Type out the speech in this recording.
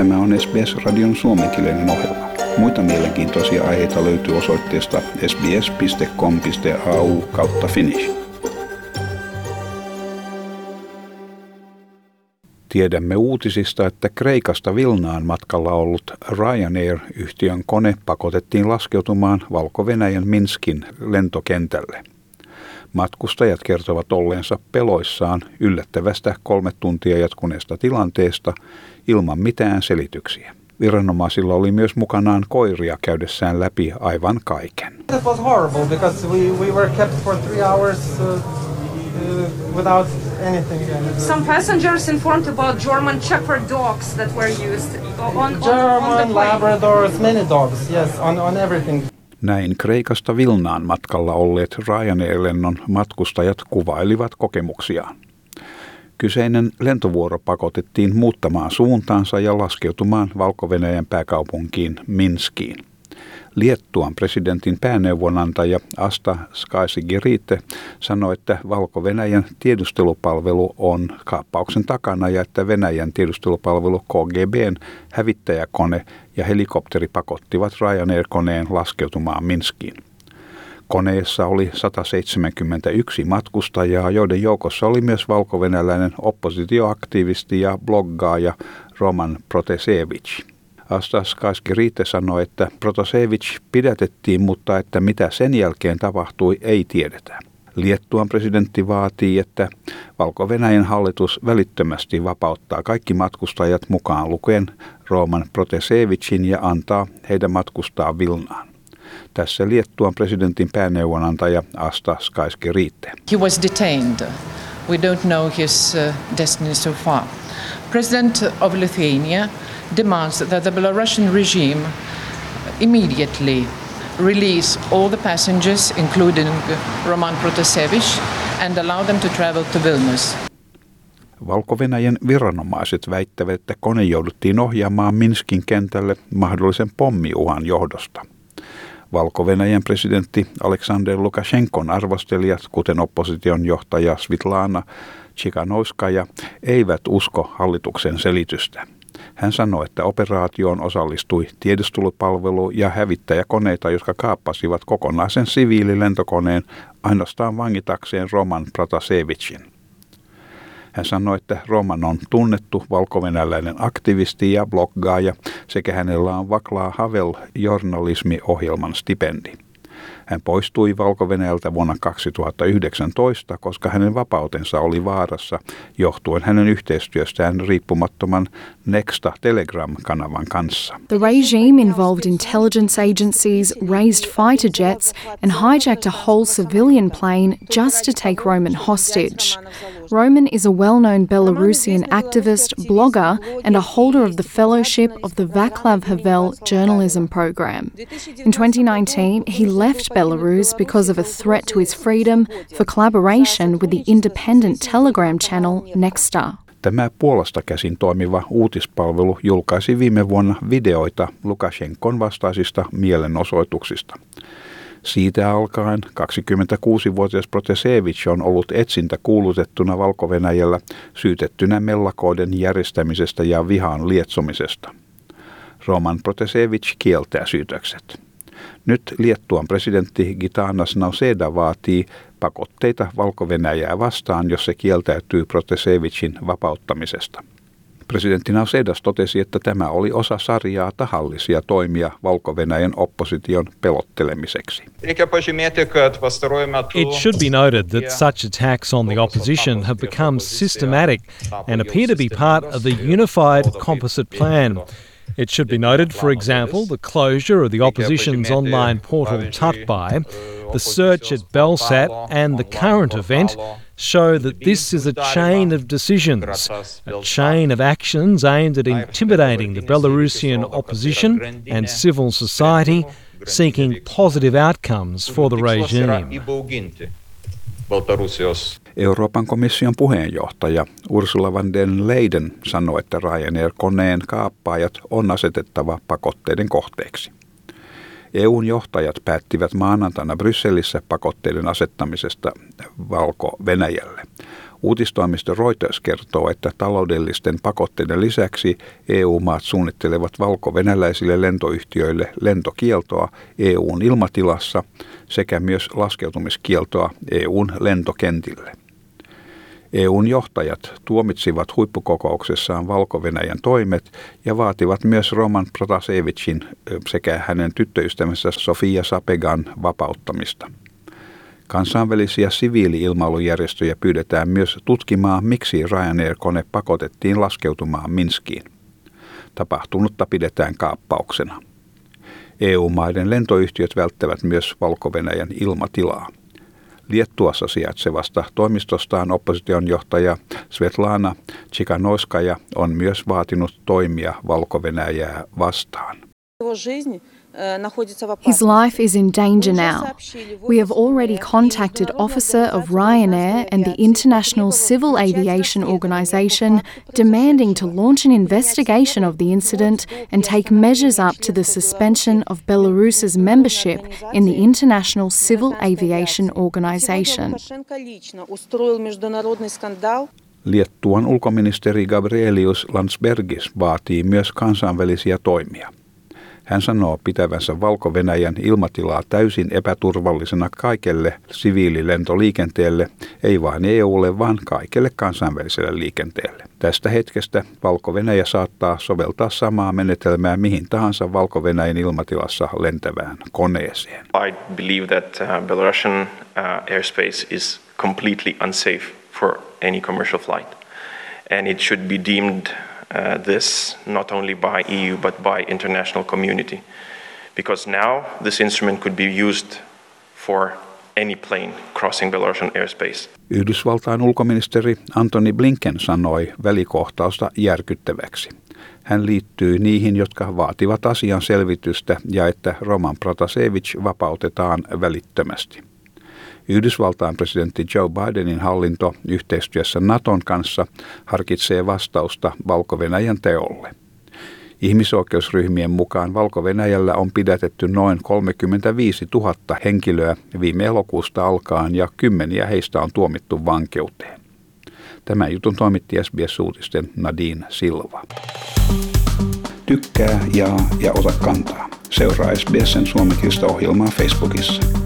Tämä on SBS-radion suomenkielinen ohjelma. Muita mielenkiintoisia aiheita löytyy osoitteesta sbs.com.au/finnish. Tiedämme uutisista, että Kreikasta Vilnaan matkalla ollut Ryanair-yhtiön kone pakotettiin laskeutumaan Valko-Venäjän Minskin lentokentälle. Matkustajat kertovat olleensa peloissaan yllättävästä 3 tuntia jatkuneesta tilanteesta ilman mitään selityksiä. Viranomaisilla oli myös mukanaan koiria käydessään läpi aivan kaiken. It was horrible because we were kept for 3 hours without anything. Some passengers informed about German Shepherd dogs that were used on the plane. Labradors, many dogs, yes, on everything. Näin Kreikasta Vilnaan matkalla olleet Ryanair-lennon matkustajat kuvailivat kokemuksiaan. Kyseinen lentovuoro pakotettiin muuttamaan suuntaansa ja laskeutumaan Valko-Venäjän pääkaupunkiin Minskiin. Liettuan presidentin pääneuvonantaja Asta Skaisgirytė sanoi, että Valko-Venäjän tiedustelupalvelu on kaappauksen takana ja että Venäjän tiedustelupalvelu KGB:n hävittäjäkone ja helikopteri pakottivat Ryanair-koneen laskeutumaan Minskiin. Koneessa oli 171 matkustajaa, joiden joukossa oli myös valkovenäläinen oppositioaktivisti ja bloggaaja Roman Protasevich. Asta Skaisgirytė sanoi, että Protasevich pidätettiin, mutta että mitä sen jälkeen tapahtui, ei tiedetä. Liettuan presidentti vaatii, että Valko-Venäjän hallitus välittömästi vapauttaa kaikki matkustajat mukaan lukien Roman Protasevichin ja antaa heidän matkustaa Vilnaan. Tässä Liettuan presidentin pääneuvonantaja Asta Skaisgirytė. He was detained. We don't know his destiny so far. President of Lithuania demands that the Belarusian regime immediately release all the passengers, including Roman Protasevich, and allow them to travel to Vilnius. Valko-Venäjän viranomaiset väittävät, että kone jouduttiin ohjaamaan Minskin kentälle mahdollisen pommiuhan johdosta. Valko-Venäjän presidentti Aleksander Lukashenkon arvostelijat, kuten opposition johtaja Sviatlana Tsikhanouskaya, eivät usko hallituksen selitystä. Hän sanoi, että operaatioon osallistui tiedustelupalvelu ja hävittäjäkoneita, jotka kaappasivat kokonaisen siviililentokoneen ainoastaan vangitakseen Roman Protasevichin. Hän sanoi, että Roman on tunnettu valkovenäläinen aktivisti ja bloggaaja sekä hänellä on Václav Havel journalismiohjelman stipendi. Hän poistui Valko-Venäjältä vuonna 2019, koska hänen vapautensa oli vaarassa johtuen hänen yhteistyöstään riippumattoman Nexta Telegram-kanavan kanssa. The regime involved intelligence agencies, raised fighter jets and hijacked a whole civilian plane just to take Roman hostage. Roman is a well-known Belarusian activist, blogger and a holder of the fellowship of the Václav Havel journalism program. In 2019, he left Belarus because of a threat to his freedom for collaboration with the independent Telegram channel Nexta. Tämä Puolasta käsin toimiva uutispalvelu julkaisi viime vuonna videoita Lukashenkon vastaisista mielenosoituksista. Siitä alkaen 26-vuotias Protasevich on ollut etsintä kuulutettuna Valko-Venäjällä syytettynä mellakoiden järjestämisestä ja vihan lietsomisesta. Roman Protasevich kieltää syytökset. Nyt Liettuan presidentti Gitanas Nausėda vaatii pakotteita Valko-Venäjää vastaan, jos se kieltäytyy Protasevichin vapauttamisesta. Presidentti Nausėda totesi, että tämä oli osa sarjaa tahallisia toimia Valko-Venäjän opposition pelottelemiseksi. It should be noted that such attacks on the opposition have become systematic and appear to be part of the unified composite plan. It should be noted, for example, the closure of the opposition's online portal Tatbai, the search at Belsat and the current event show that this is a chain of decisions, a chain of actions aimed at intimidating the Belarusian opposition and civil society, seeking positive outcomes for the regime. Euroopan komission puheenjohtaja Ursula von der Leyen sanoi, että Ryanair-koneen kaappaajat on asetettava pakotteiden kohteeksi. EU:n johtajat päättivät maanantaina Brysselissä pakotteiden asettamisesta Valko-Venäjälle. Uutistoimisto Reuters kertoo, että taloudellisten pakotteiden lisäksi EU-maat suunnittelevat valkovenäläisille lentoyhtiöille lentokieltoa EU:n ilmatilassa sekä myös laskeutumiskieltoa EU:n lentokentille. EU:n johtajat tuomitsivat huippukokouksessaan Valko-Venäjän toimet ja vaativat myös Roman Protasevichin sekä hänen tyttöystävänsä Sofia Sapegan vapauttamista. Kansainvälisiä siviili-ilmailujärjestöjä pyydetään myös tutkimaan, miksi Ryanair-kone pakotettiin laskeutumaan Minskiin. Tapahtunutta pidetään kaappauksena. EU-maiden lentoyhtiöt välttävät myös Valko-Venäjän ilmatilaa. Liettuassa sijaitsevasta toimistostaan opposition johtaja Sviatlana Tsikhanouskaya on myös vaatinut toimia Valko-Venäjää vastaan. His life is in danger now. We have already contacted officer of Ryanair and the International Civil Aviation Organization demanding to launch an investigation of the incident and take measures up to the suspension of Belarus's membership in the International Civil Aviation Organization. Liettuan ulkoministeri Gabrielius Landsbergis vaatii myös kansainvälisiä toimia. Hän sanoo pitävänsä Valko-Venäjän ilmatilaa täysin epäturvallisena kaikelle siviililentoliikenteelle, ei vain EUlle, vaan kaikelle kansainväliselle liikenteelle. Tästä hetkestä Valko-Venäjä saattaa soveltaa samaa menetelmää mihin tahansa Valko-Venäjän ilmatilassa lentävään koneeseen. I believe that Belarusian airspace is completely unsafe for any commercial flight, and it should be deemed this not only by EU but by international community, because now this instrument could be used for any plane crossing Belarusian airspace. Yhdysvaltain ulkoministeri Antony Blinken sanoi välikohtausta järkyttäväksi. Hän liittyy niihin, jotka vaativat asian selvitystä ja että Roman Protasevich vapautetaan välittömästi. Yhdysvaltain presidentti Joe Bidenin hallinto yhteistyössä Naton kanssa harkitsee vastausta Valko-Venäjän teolle. Ihmisoikeusryhmien mukaan Valko-Venäjällä on pidätetty noin 35 000 henkilöä viime elokuusta alkaen ja kymmeniä heistä on tuomittu vankeuteen. Tämän jutun toimitti SBS-uutisten Nadine Silva. Tykkää, jaa ja ota kantaa. Seuraa SBS:n suomenkielistä ohjelmaa Facebookissa.